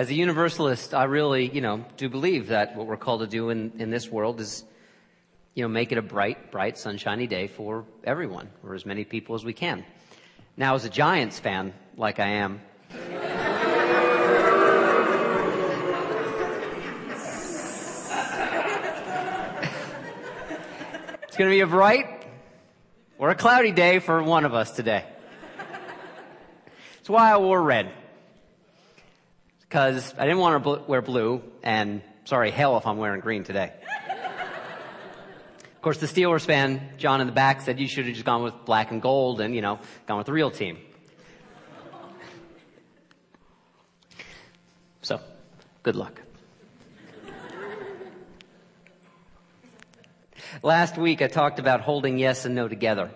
As a universalist, I really, do believe that what we're called to do in this world is, make it a bright, sunshiny day for everyone, or as many people as we can. Now, as a Giants fan, like I am, it's going to be a bright or a cloudy day for one of us today. That's why I wore red. Because I didn't want to wear blue, and sorry, hell if I'm wearing green today. Of course, the Steelers fan, John in the back, said you should have just gone with black and gold and, gone with the real team. So, good luck. Last week, I talked about holding yes and no together,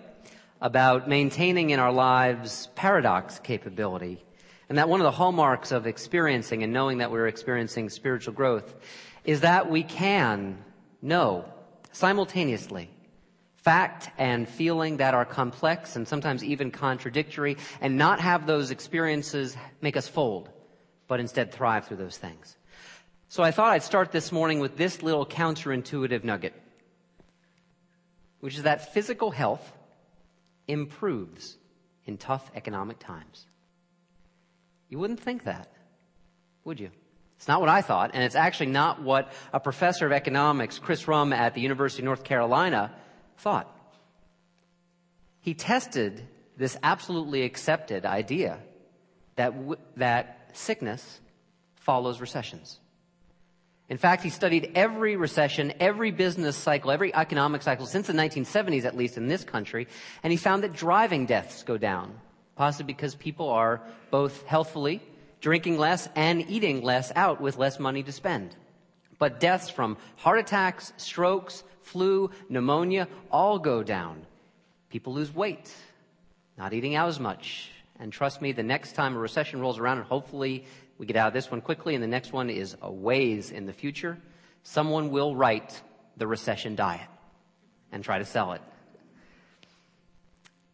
about maintaining in our lives paradox capability, and that one of the hallmarks of experiencing and knowing that we're experiencing spiritual growth is that we can know simultaneously fact and feeling that are complex and sometimes even contradictory, and not have those experiences make us fold, but instead thrive through those things. So I thought I'd start this morning with this little counterintuitive nugget, which is that physical health improves in tough economic times. You wouldn't think that, would you? It's not what I thought, and it's actually not what a professor of economics, Chris Rum at the University of North Carolina, thought. He tested this absolutely accepted idea that sickness follows recessions. In fact, he studied every recession, every business cycle, every economic cycle since the 1970s, at least in this country, and he found that driving deaths go down, possibly because people are both healthfully drinking less and eating less out with less money to spend. But deaths from heart attacks, strokes, flu, pneumonia, all go down. People lose weight, not eating out as much. And trust me, the next time a recession rolls around, and hopefully we get out of this one quickly, and the next one is a ways in the future, someone will write the recession diet and try to sell it.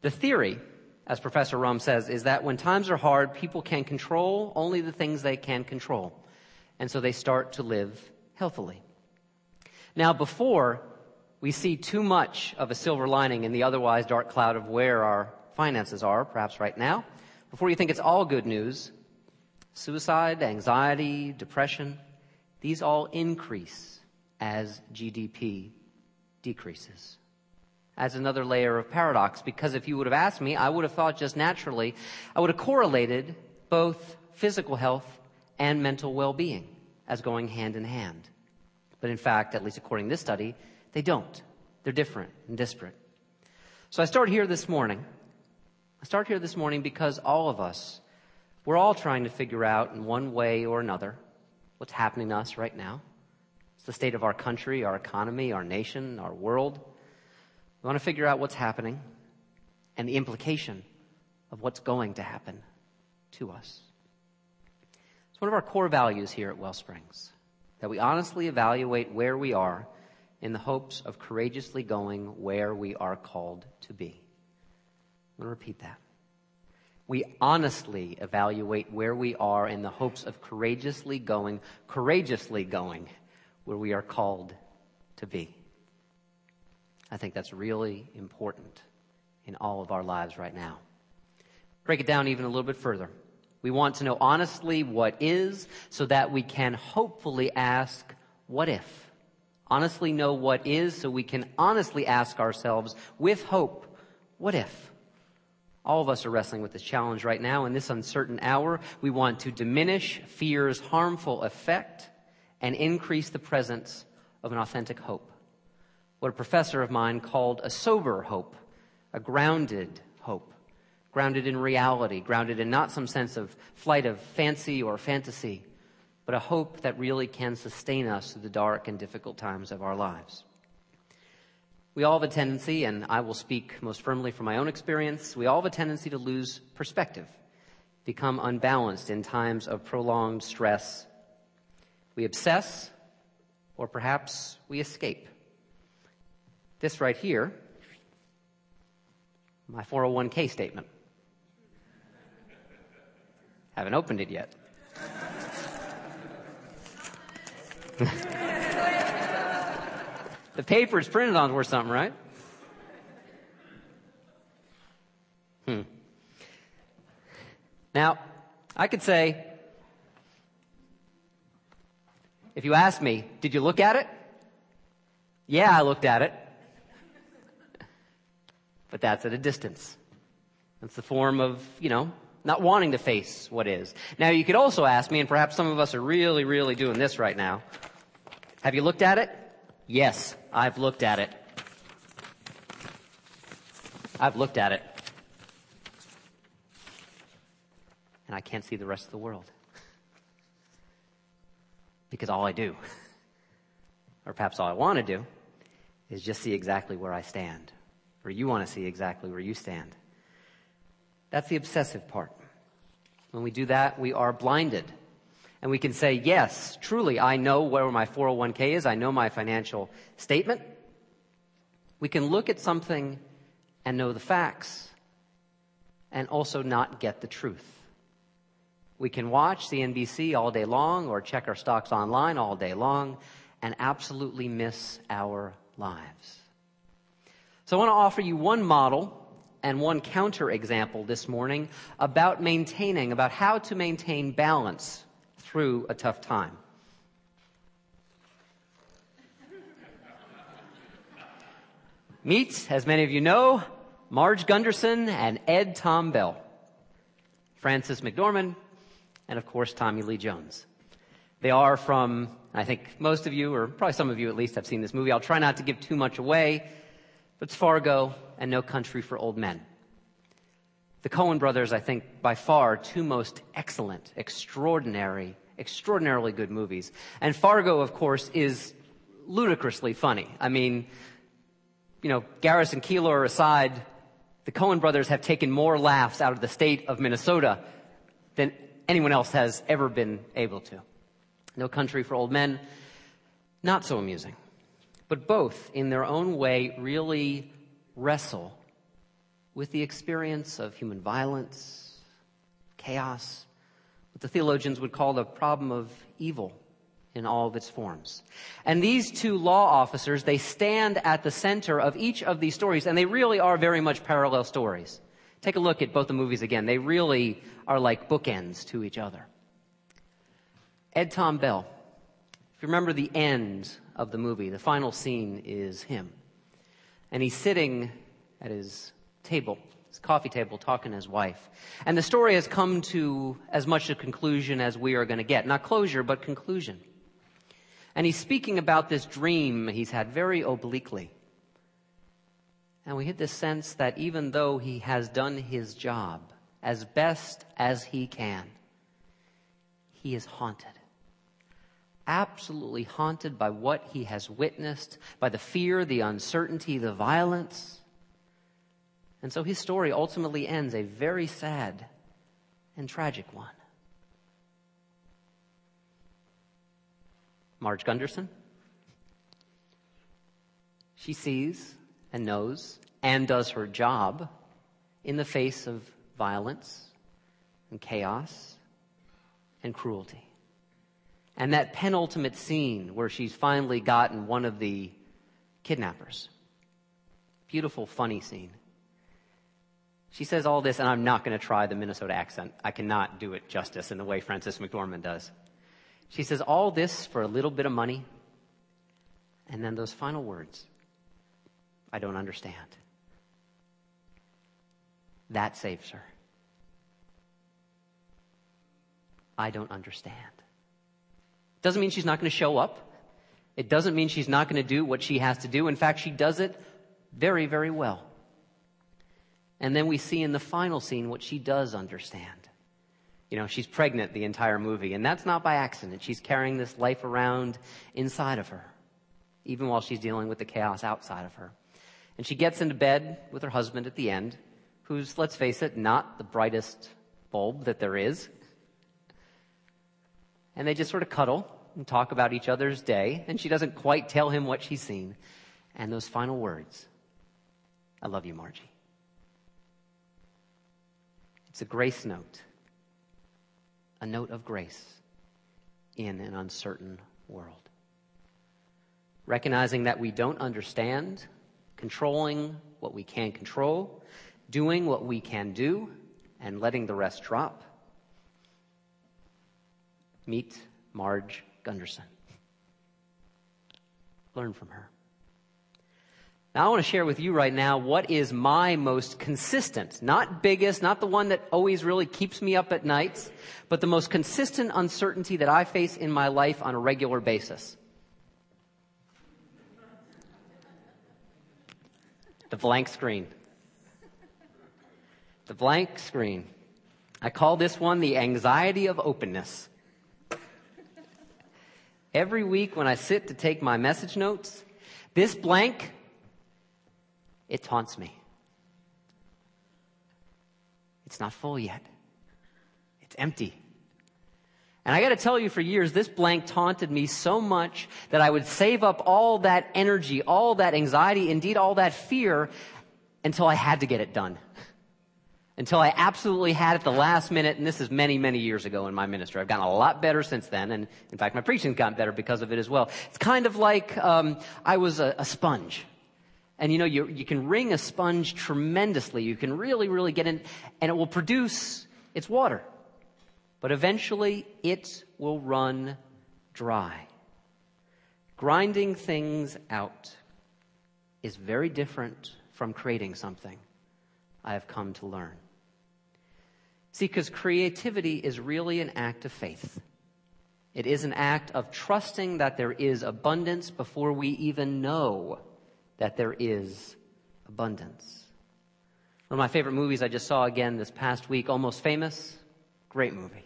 The theory, as Professor Rum says, is that when times are hard, people can control only the things they can control, and so they start to live healthily. Now, before we see too much of a silver lining in the otherwise dark cloud of where our finances are, perhaps right now, before you think it's all good news, suicide, anxiety, depression, these all increase as GDP decreases. As another layer of paradox, because if you would have asked me, I would have thought just naturally, I would have correlated both physical health and mental well-being as going hand in hand. But in fact, at least according to this study, they don't. They're different and disparate. So I start here this morning. I start here this morning because all of us, we're all trying to figure out in one way or another what's happening to us right now. It's the state of our country, our economy, our nation, our world. We want to figure out what's happening and the implication of what's going to happen to us. It's one of our core values here at Wellsprings, that we honestly evaluate where we are in the hopes of courageously going where we are called to be. I'm going to repeat that. We honestly evaluate where we are in the hopes of courageously going where we are called to be. I think that's really important in all of our lives right now. Break it down even a little bit further. We want to know honestly what is, so that we can hopefully ask, what if? Honestly know what is, so we can honestly ask ourselves with hope, what if? All of us are wrestling with this challenge right now. In this uncertain hour, we want to diminish fear's harmful effect and increase the presence of an authentic hope. What a professor of mine called a sober hope, a grounded hope, grounded in reality, grounded in not some sense of flight of fancy or fantasy, but a hope that really can sustain us through the dark and difficult times of our lives. We all have a tendency, and I will speak most firmly from my own experience, we all have a tendency to lose perspective, become unbalanced in times of prolonged stress. We obsess, or perhaps we escape. This right here, my 401k statement. Haven't opened it yet. The paper it's printed on is worth something, right? Now, I could say, if you ask me, did you look at it? Yeah, I looked at it. But that's at a distance. That's the form of, not wanting to face what is. Now, you could also ask me, and perhaps some of us are really, really doing this right now, have you looked at it? Yes, I've looked at it. I've looked at it. And I can't see the rest of the world. Because all I do, or perhaps all I want to do, is just see exactly where I stand. Or you want to see exactly where you stand. That's the obsessive part. When we do that, we are blinded. And we can say, yes, truly, I know where my 401k is. I know my financial statement. We can look at something and know the facts and also not get the truth. We can watch the CNBC all day long or check our stocks online all day long and absolutely miss our lives. So I want to offer you one model and one counterexample this morning about how to maintain balance through a tough time. Meet, as many of you know, Marge Gunderson and Ed Tom Bell, Frances McDormand, and of course Tommy Lee Jones. They are from, I think most of you, or probably some of you at least, have seen this movie. I'll try not to give too much away, but it's Fargo and No Country for Old Men. The Coen Brothers, I think, by far two most excellent, extraordinarily good movies. And Fargo, of course, is ludicrously funny. I mean, Garrison Keillor aside, the Coen Brothers have taken more laughs out of the state of Minnesota than anyone else has ever been able to. No Country for Old Men, not so amusing. But both, in their own way, really wrestle with the experience of human violence, chaos, what the theologians would call the problem of evil in all of its forms. And these two law officers, they stand at the center of each of these stories, and they really are very much parallel stories. Take a look at both the movies again. They really are like bookends to each other. Ed Tom Bell, if you remember the end of the movie, the final scene is him. And he's sitting at his coffee table, talking to his wife. And the story has come to as much a conclusion as we are going to get. Not closure, but conclusion. And he's speaking about this dream he's had very obliquely. And we get this sense that even though he has done his job as best as he can, he is haunted. Absolutely haunted by what he has witnessed, by the fear, the uncertainty, the violence. And so his story ultimately ends a very sad and tragic one. Marge Gunderson, she sees and knows and does her job in the face of violence and chaos and cruelty. And that penultimate scene where she's finally gotten one of the kidnappers. Beautiful, funny scene. She says all this, and I'm not going to try the Minnesota accent. I cannot do it justice in the way Frances McDormand does. She says all this for a little bit of money, and then those final words, I don't understand. That saves her. I don't understand. Doesn't mean she's not going to show up. It doesn't mean she's not going to do what she has to do. In fact, she does it very, very well. And then we see in the final scene what she does understand. She's pregnant the entire movie, and that's not by accident. She's carrying this life around inside of her, even while she's dealing with the chaos outside of her. And she gets into bed with her husband at the end, who's, let's face it, not the brightest bulb that there is. And they just sort of cuddle and talk about each other's day, and she doesn't quite tell him what she's seen. And those final words, I love you, Margie. It's a grace note, a note of grace in an uncertain world. recognizing that we don't understand, controlling what we can control, doing what we can do, and letting the rest drop. Meet Marge Gunderson. Learn from her. Now I want to share with you right now what is my most consistent, not biggest, not the one that always really keeps me up at night, but the most consistent uncertainty that I face in my life on a regular basis. The blank screen. The blank screen. I call this one the anxiety of openness. Every week when I sit to take my message notes, this blank, it taunts me. It's not full yet. It's empty. And I got to tell you, for years, this blank taunted me so much that I would save up all that energy, all that anxiety, indeed all that fear, until I had to get it done. Until I absolutely had at the last minute, and this is many, many years ago in my ministry. I've gotten a lot better since then, and in fact, my preaching's gotten better because of it as well. It's kind of like I was a sponge. And, you know, you can wring a sponge tremendously. You can really, really get in, and it will produce its water. But eventually, it will run dry. Grinding things out is very different from creating something, I have come to learn. See, because creativity is really an act of faith. It is an act of trusting that there is abundance before we even know that there is abundance. One of my favorite movies I just saw again this past week, Almost Famous, great movie.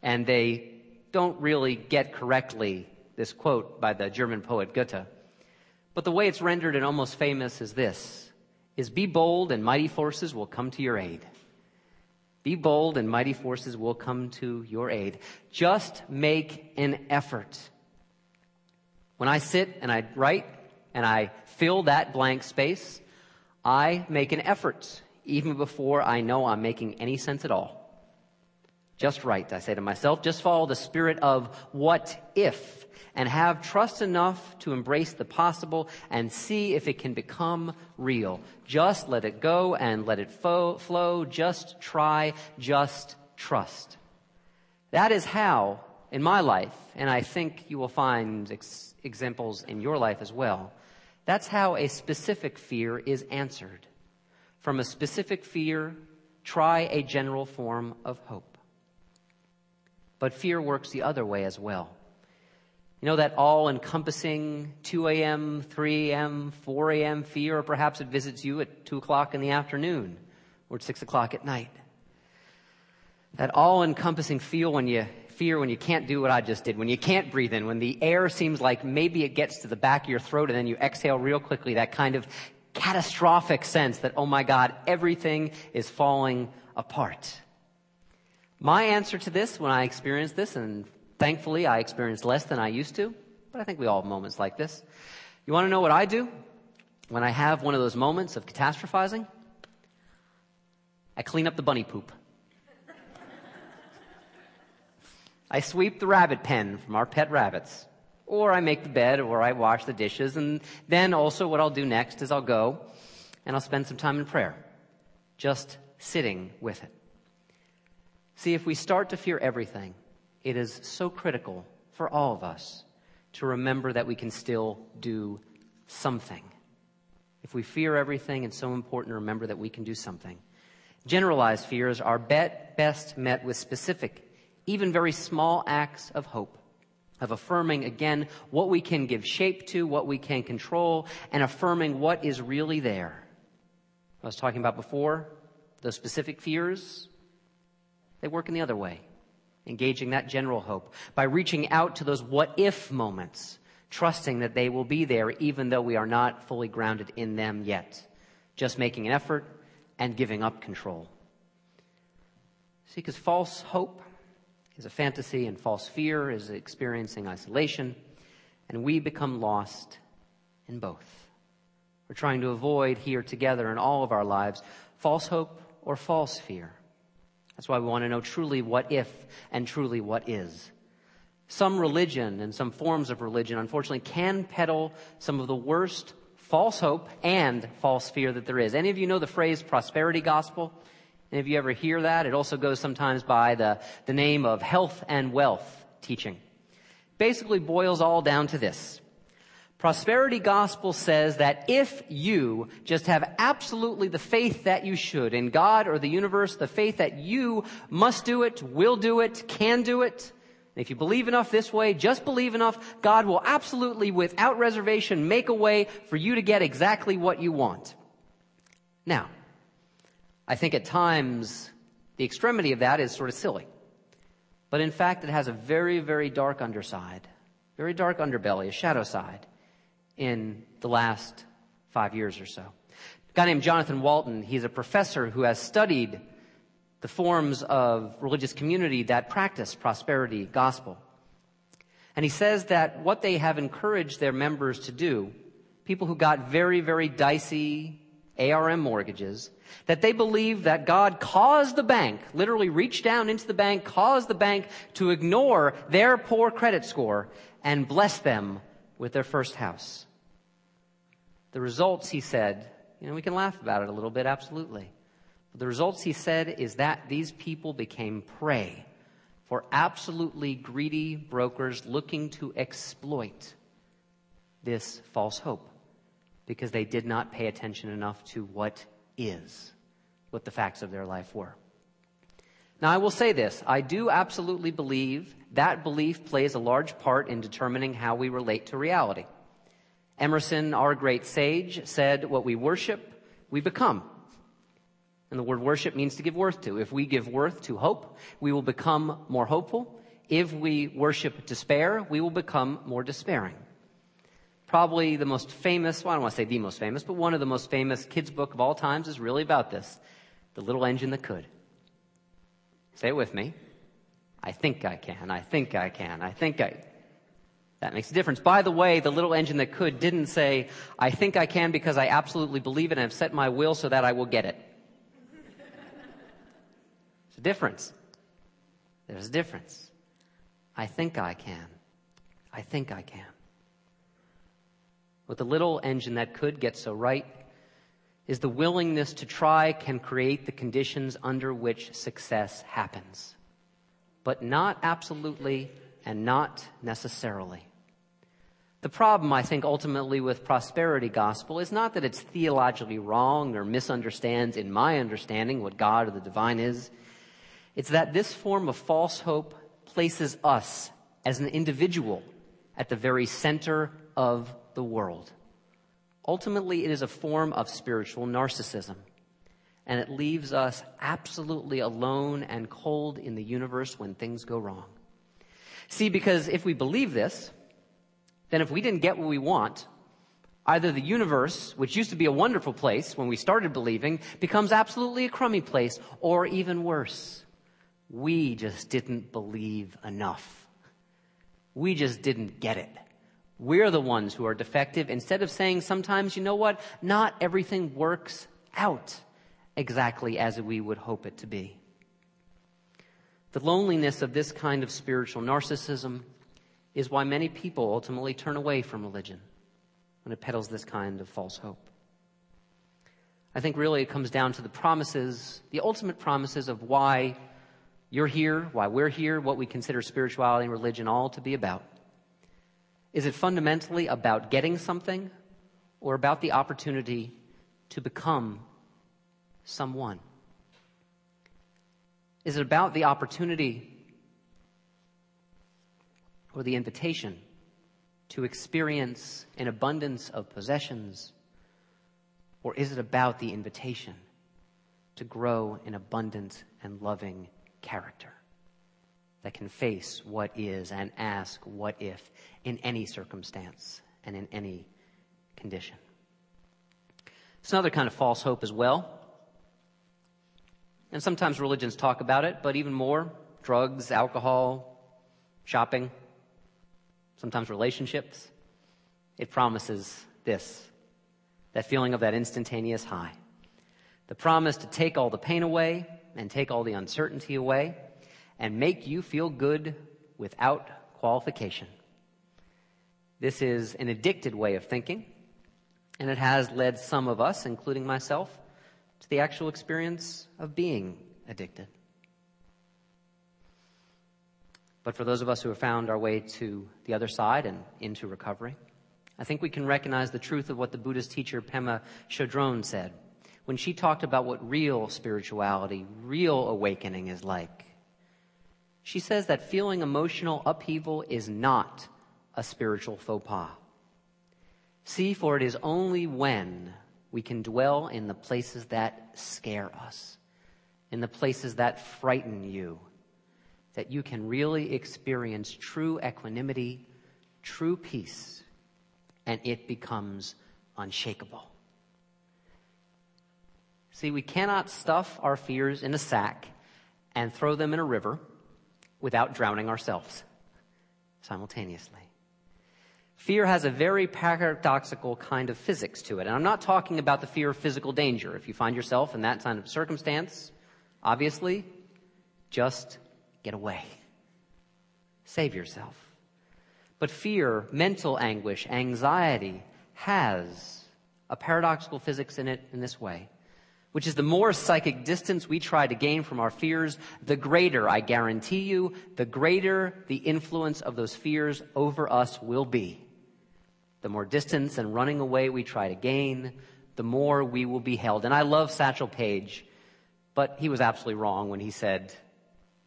And they don't really get correctly this quote by the German poet Goethe. But the way it's rendered in Almost Famous is this, is be bold and mighty forces will come to your aid. Be bold and mighty forces will come to your aid. Just make an effort. When I sit and I write, and I fill that blank space, I make an effort, even before I know I'm making any sense at all. Just write, I say to myself, just follow the spirit of what if, and have trust enough to embrace the possible and see if it can become real. Just let it go and let it flow, just try, just trust. That is how, in my life, and I think you will find examples in your life as well, that's how a specific fear is answered. From a specific fear, try a general form of hope. But fear works the other way as well. You know that all-encompassing 2 a.m., 3 a.m., 4 a.m. fear, or perhaps it visits you at 2 o'clock in the afternoon or at 6 o'clock at night. That all-encompassing fear when you can't do what I just did, when you can't breathe in, when the air seems like maybe it gets to the back of your throat and then you exhale real quickly, that kind of catastrophic sense that, oh my God, everything is falling apart. My answer to this, when I experienced this, and thankfully I experienced less than I used to, but I think we all have moments like this. You want to know what I do when I have one of those moments of catastrophizing? I clean up the bunny poop. I sweep the rabbit pen from our pet rabbits, or I make the bed, or I wash the dishes, and then also what I'll do next is I'll go and I'll spend some time in prayer, just sitting with it. See, if we start to fear everything, it is so critical for all of us to remember that we can still do something. If we fear everything, it's so important to remember that we can do something. Generalized fears are best met with specific, even very small acts of hope, of affirming, again, what we can give shape to, what we can control, and affirming what is really there. I was talking about before, those specific fears, they work in the other way, engaging that general hope by reaching out to those what-if moments, trusting that they will be there even though we are not fully grounded in them yet, just making an effort and giving up control. See, because false hope is a fantasy, and false fear is experiencing isolation, and we become lost in both. We're trying to avoid here together in all of our lives false hope or false fear. That's why we want to know truly what if and truly what is. some religion and some forms of religion, unfortunately, can peddle some of the worst false hope and false fear that there is. Any of you know the phrase prosperity gospel? And if you ever hear that, it also goes sometimes by the name of health and wealth teaching. Basically boils all down to this. Prosperity gospel says that if you just have absolutely the faith that you should in God or the universe, the faith that you must do it, will do it, can do it, and if you believe enough this way, just believe enough, God will absolutely, without reservation, make a way for you to get exactly what you want. Now, I think at times the extremity of that is sort of silly. But in fact, it has a very, very dark underside, very dark underbelly, a shadow side in the last 5 years or so. A guy named Jonathan Walton, he's a professor who has studied the forms of religious community that practice prosperity gospel. And he says that what they have encouraged their members to do, people who got very, very dicey ARM mortgages, that they believe that God caused the bank, literally reached down into the bank, caused the bank to ignore their poor credit score and bless them with their first house. The results, he said, we can laugh about it a little bit, absolutely. But the results, he said, is that these people became prey for absolutely greedy brokers looking to exploit this false hope, because they did not pay attention enough to what the facts of their life were. Now, I will say this. I do absolutely believe that belief plays a large part in determining how we relate to reality. Emerson, our great sage, said, what we worship, we become. And the word worship means to give worth to. If we give worth to hope, we will become more hopeful. If we worship despair, we will become more despairing. Probably the most famous, well, I don't want to say the most famous, but one of the most famous kids' book of all times is really about this, The Little Engine That Could. Say it with me. I think I can, I think I can, I think I... That makes a difference. By the way, The Little Engine That Could didn't say, I think I can because I absolutely believe it and I've set my will so that I will get it. It's a difference. There's a difference. I think I can. I think I can. What the little engine that could get so right is the willingness to try can create the conditions under which success happens, but not absolutely and not necessarily. The problem, I think, ultimately with prosperity gospel is not that it's theologically wrong or misunderstands, in my understanding, what God or the divine is. It's that this form of false hope places us as an individual at the very center of the world. Ultimately, it is a form of spiritual narcissism, and it leaves us absolutely alone and cold in the universe when things go wrong. See, because if we believe this, then if we didn't get what we want, either the universe, which used to be a wonderful place when we started believing, becomes absolutely a crummy place, or even worse, we just didn't believe enough. We just didn't get it. We're the ones who are defective, instead of saying sometimes, you know what, not everything works out exactly as we would hope it to be. The loneliness of this kind of spiritual narcissism is why many people ultimately turn away from religion when it peddles this kind of false hope. I think really it comes down to the promises, the ultimate promises of why you're here, why we're here, what we consider spirituality and religion all to be about. Is it fundamentally about getting something or about the opportunity to become someone? Is it about the opportunity or the invitation to experience an abundance of possessions? Or is it about the invitation to grow an abundant and loving character that can face what is and ask what if in any circumstance and in any condition? It's another kind of false hope as well. And sometimes religions talk about it, but even more, drugs, alcohol, shopping, sometimes relationships. It promises this, that feeling of that instantaneous high. The promise to take all the pain away and take all the uncertainty away and make you feel good without qualification. This is an addicted way of thinking, and it has led some of us, including myself, to the actual experience of being addicted. But for those of us who have found our way to the other side and into recovery, I think we can recognize the truth of what the Buddhist teacher Pema Chodron said when she talked about what real spirituality, real awakening is like. She says that feeling emotional upheaval is not a spiritual faux pas. See, for it is only when we can dwell in the places that scare us, in the places that frighten you, that you can really experience true equanimity, true peace, and it becomes unshakable. See, we cannot stuff our fears in a sack and throw them in a river without drowning ourselves simultaneously. Fear has a very paradoxical kind of physics to it. And I'm not talking about the fear of physical danger. If you find yourself in that kind of circumstance, obviously, just get away. Save yourself. But fear, mental anguish, anxiety has a paradoxical physics in it in this way, which is the more psychic distance we try to gain from our fears, the greater, I guarantee you, the greater the influence of those fears over us will be. The more distance and running away we try to gain, the more we will be held. And I love Satchel Paige, but he was absolutely wrong when he said,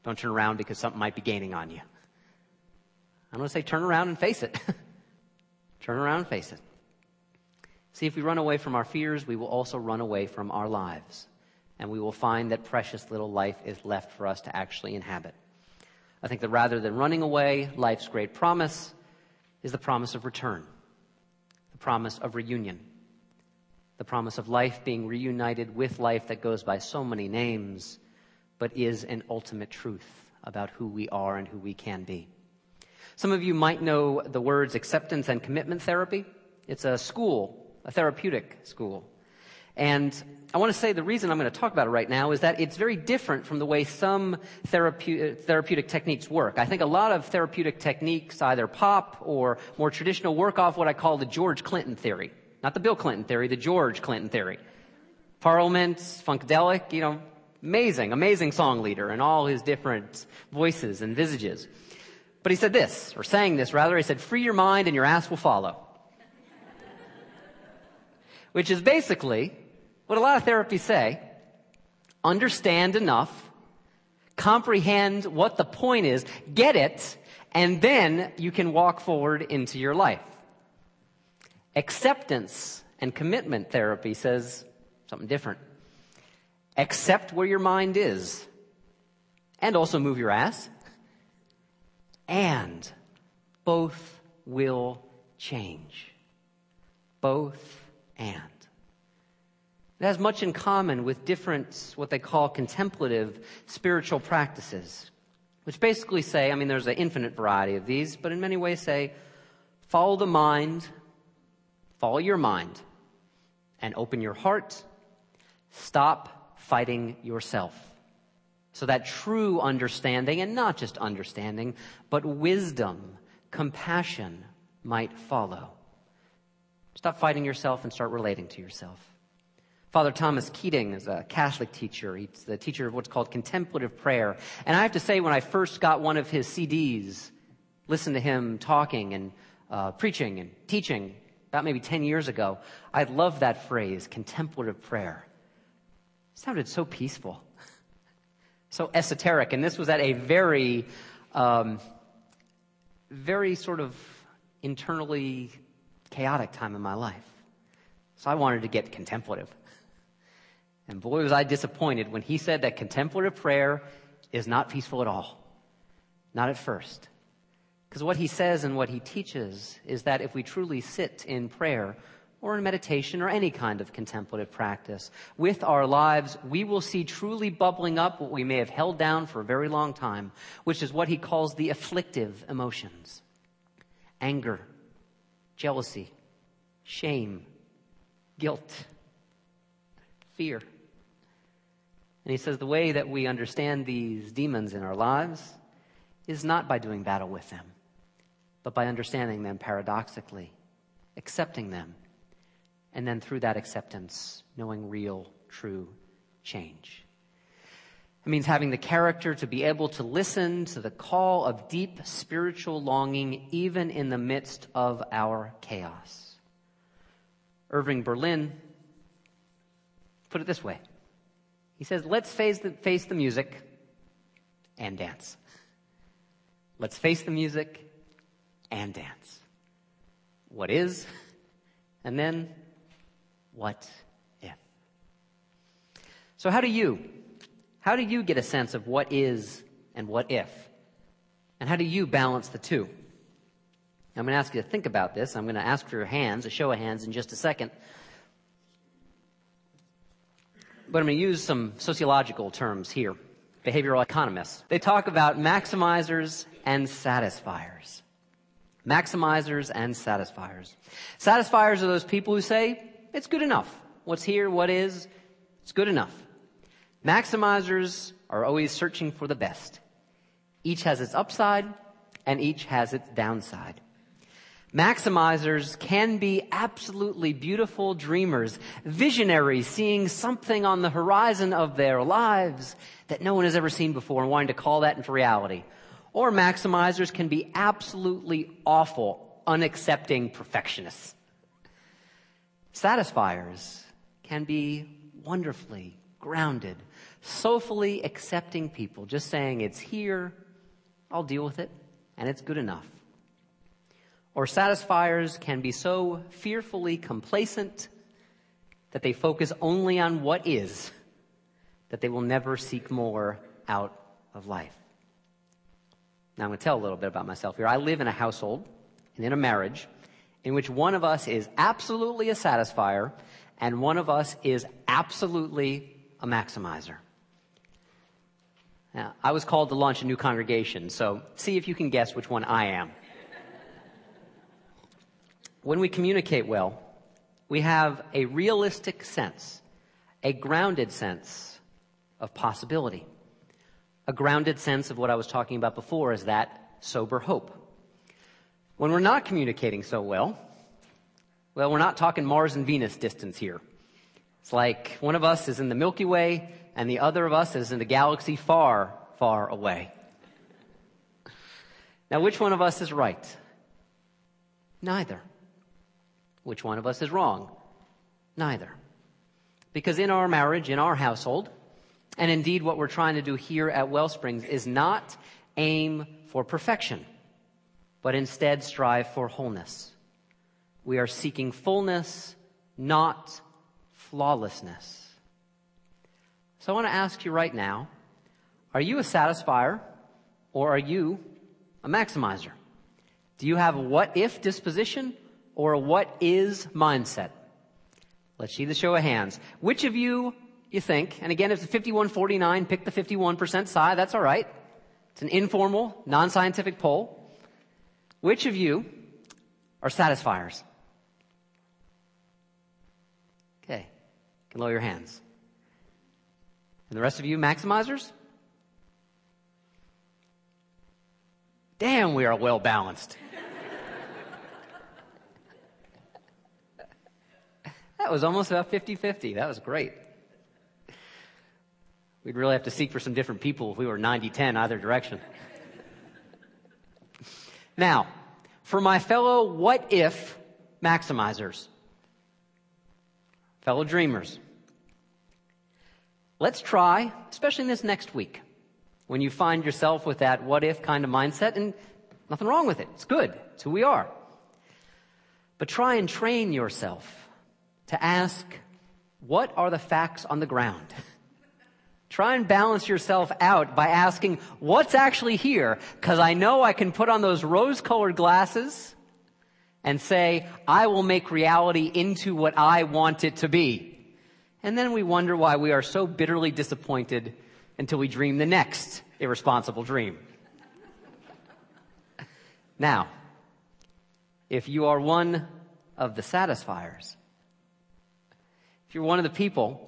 don't turn around because something might be gaining on you. I'm going to say turn around and face it. Turn around and face it. See, if we run away from our fears, we will also run away from our lives. And we will find that precious little life is left for us to actually inhabit. I think that rather than running away, life's great promise is the promise of return, the promise of reunion, the promise of life being reunited with life that goes by so many names, but is an ultimate truth about who we are and who we can be. Some of you might know the words acceptance and commitment therapy. It's a school, a therapeutic school. And I want to say the reason I'm going to talk about it right now is that it's very different from the way some therapeutic techniques work. I think a lot of therapeutic techniques either pop or more traditional work off what I call the George Clinton theory. Not the Bill Clinton theory, the George Clinton theory. Parliament, Funkadelic, amazing, amazing song leader and all his different voices and visages. But he said this, or sang this rather, he said, free your mind and your ass will follow. Which is basically what a lot of therapies say, understand enough, comprehend what the point is, get it, and then you can walk forward into your life. Acceptance and commitment therapy says something different. Accept where your mind is, and also move your ass, and both will change. Both. And it has much in common with different, what they call contemplative spiritual practices, which basically say, there's an infinite variety of these, but in many ways say, follow the mind, follow your mind, and open your heart. Stop fighting yourself. So that true understanding, and not just understanding, but wisdom, compassion might follow. Stop fighting yourself and start relating to yourself. Father Thomas Keating is a Catholic teacher. He's the teacher of what's called contemplative prayer. And I have to say, when I first got one of his CDs, listened to him talking and preaching and teaching about maybe 10 years ago, I loved that phrase, contemplative prayer. It sounded so peaceful, so esoteric. And this was at a very, very sort of internally chaotic time in my life. So I wanted to get contemplative. And boy, was I disappointed when he said that contemplative prayer is not peaceful at all. Not at first. Because what he says and what he teaches is that if we truly sit in prayer or in meditation or any kind of contemplative practice with our lives, we will see truly bubbling up what we may have held down for a very long time, which is what he calls the afflictive emotions. Anger, jealousy, shame, guilt, fear. And he says the way that we understand these demons in our lives is not by doing battle with them, but by understanding them paradoxically, accepting them, and then through that acceptance, knowing real, true change. It means having the character to be able to listen to the call of deep spiritual longing, even in the midst of our chaos. Irving Berlin put it this way. He says, let's face the music and dance. Let's face the music and dance. What is, and then what if? So how do you get a sense of what is and what if? And how do you balance the two? I'm going to ask you to think about this. I'm going to ask for your hands, a show of hands in just a second. But I'm going to use some sociological terms here. Behavioral economists. They talk about maximizers and satisfiers. Maximizers and satisfiers. Satisfiers are those people who say, it's good enough. What's here, what is, it's good enough. Maximizers are always searching for the best. Each has its upside and each has its downside. Maximizers can be absolutely beautiful dreamers, visionaries, seeing something on the horizon of their lives that no one has ever seen before and wanting to call that into reality. Or maximizers can be absolutely awful, unaccepting perfectionists. Satisfiers can be wonderfully grounded, soulfully accepting people, just saying, it's here, I'll deal with it, and it's good enough. Or satisfiers can be so fearfully complacent that they focus only on what is, that they will never seek more out of life. Now, I'm going to tell a little bit about myself here. I live in a household and in a marriage in which one of us is absolutely a satisfier and one of us is absolutely a maximizer. Now, I was called to launch a new congregation, so see if you can guess which one I am. When we communicate well, we have a realistic sense, a grounded sense of possibility. A grounded sense of what I was talking about before is that sober hope. When we're not communicating so well, well, we're not talking Mars and Venus distance here. It's like one of us is in the Milky Way and the other of us is in a galaxy far, far away. Now, which one of us is right? Neither. Which one of us is wrong? Neither. Because in our marriage, in our household, and indeed what we're trying to do here at Wellsprings is not aim for perfection, but instead strive for wholeness. We are seeking fullness, not flawlessness. So I want to ask you right now, are you a satisfier or are you a maximizer? Do you have a what-if disposition or a what-is mindset? Let's see the show of hands. Which of you think, and again, if it's 51-49, pick the 51% side, that's all right. It's an informal, non-scientific poll. Which of you are satisfiers? Okay, you can lower your hands. And the rest of you, maximizers? Damn, we are well balanced. That was almost about 50-50. That was great. We'd really have to seek for some different people if we were 90-10 either direction. Now, for my fellow what-if maximizers, fellow dreamers, let's try, especially in this next week, when you find yourself with that what-if kind of mindset, and nothing wrong with it. It's good. It's who we are. But try and train yourself to ask, what are the facts on the ground? Try and balance yourself out by asking, what's actually here? Because I know I can put on those rose-colored glasses and say, I will make reality into what I want it to be. And then we wonder why we are so bitterly disappointed until we dream the next irresponsible dream. Now, if you are one of the satisfiers, if you're one of the people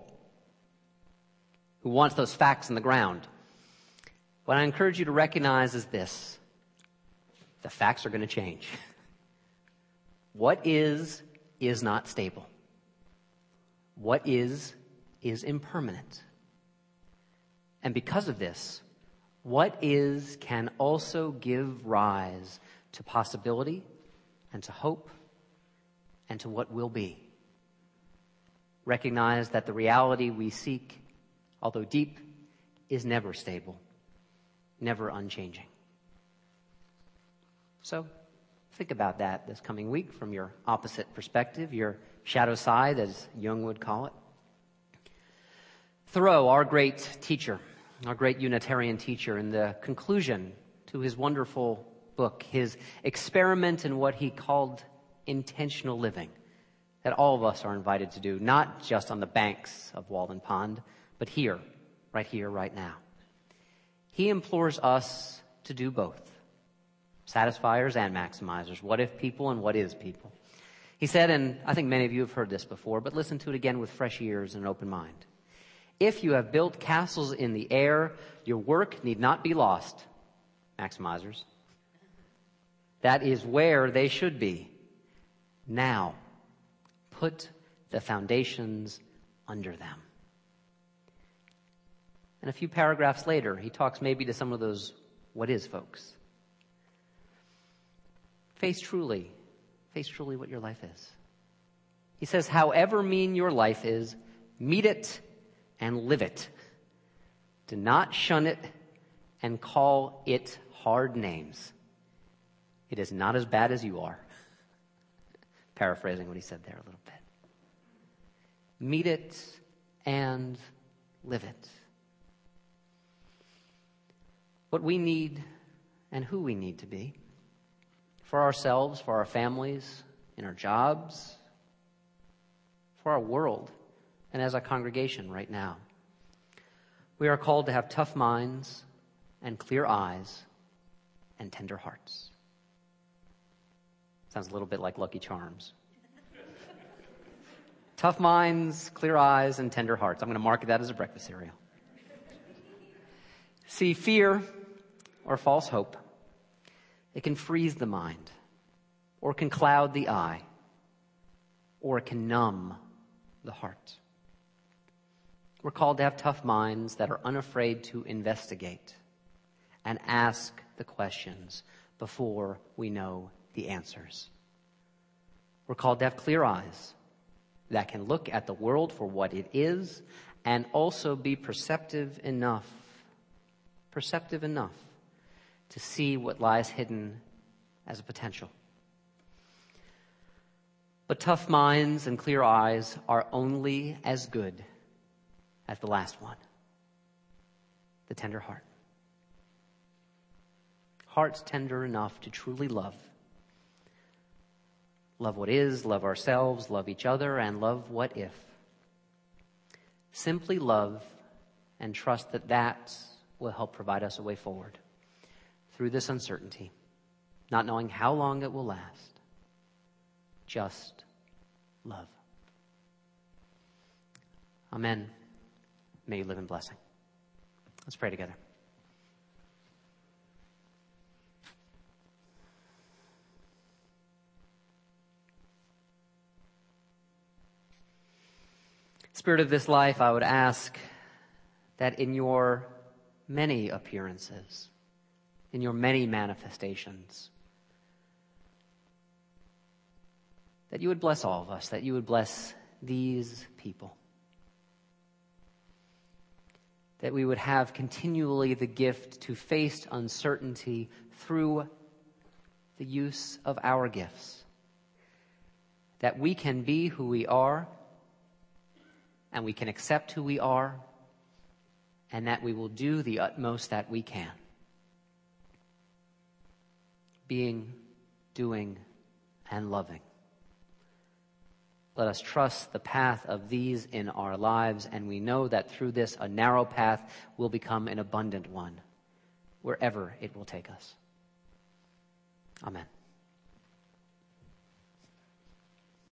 who wants those facts on the ground, what I encourage you to recognize is this. The facts are going to change. What is not stable. What is impermanent. And because of this, what is can also give rise to possibility and to hope and to what will be. Recognize that the reality we seek, although deep, is never stable, never unchanging. So think about that this coming week from your opposite perspective, your shadow side, as Jung would call it. Thoreau, our great teacher, our great Unitarian teacher, in the conclusion to his wonderful book, his experiment in what he called intentional living, that all of us are invited to do, not just on the banks of Walden Pond, but here, right now. He implores us to do both, satisfiers and maximizers, what if people and what is people. He said, and I think many of you have heard this before, but listen to it again with fresh ears and an open mind. If you have built castles in the air, your work need not be lost, maximizers. That is where they should be. Now, put the foundations under them. And a few paragraphs later, he talks maybe to some of those what is folks. Face truly what your life is. He says, however mean your life is, meet it and live it. Do not shun it and call it hard names. It is not as bad as you are. Paraphrasing what he said there a little bit. Meet it and live it. What we need and who we need to be for ourselves, for our families, in our jobs, for our world, and as a congregation right now. We are called to have tough minds and clear eyes and tender hearts. Sounds a little bit like Lucky Charms. Tough minds, clear eyes, and tender hearts. I'm going to mark that as a breakfast cereal. See, fear or false hope, it can freeze the mind, or can cloud the eye, or it can numb the heart. We're called to have tough minds that are unafraid to investigate and ask the questions before we know the answers. We're called to have clear eyes that can look at the world for what it is and also be perceptive enough to see what lies hidden as a potential. But tough minds and clear eyes are only as good as the last one, the tender heart. Hearts tender enough to truly love. Love what is, love ourselves, love each other, and love what if. Simply love and trust that that will help provide us a way forward through this uncertainty, not knowing how long it will last. Just love. Amen. May you live in blessing. Let's pray together. Spirit of this life, I would ask that in your many appearances, in your many manifestations, that you would bless all of us, that you would bless these people, that we would have continually the gift to face uncertainty through the use of our gifts, that we can be who we are, and we can accept who we are, and that we will do the utmost that we can. Being, doing, and loving. Let us trust the path of these in our lives, and we know that through this, a narrow path will become an abundant one, wherever it will take us. Amen.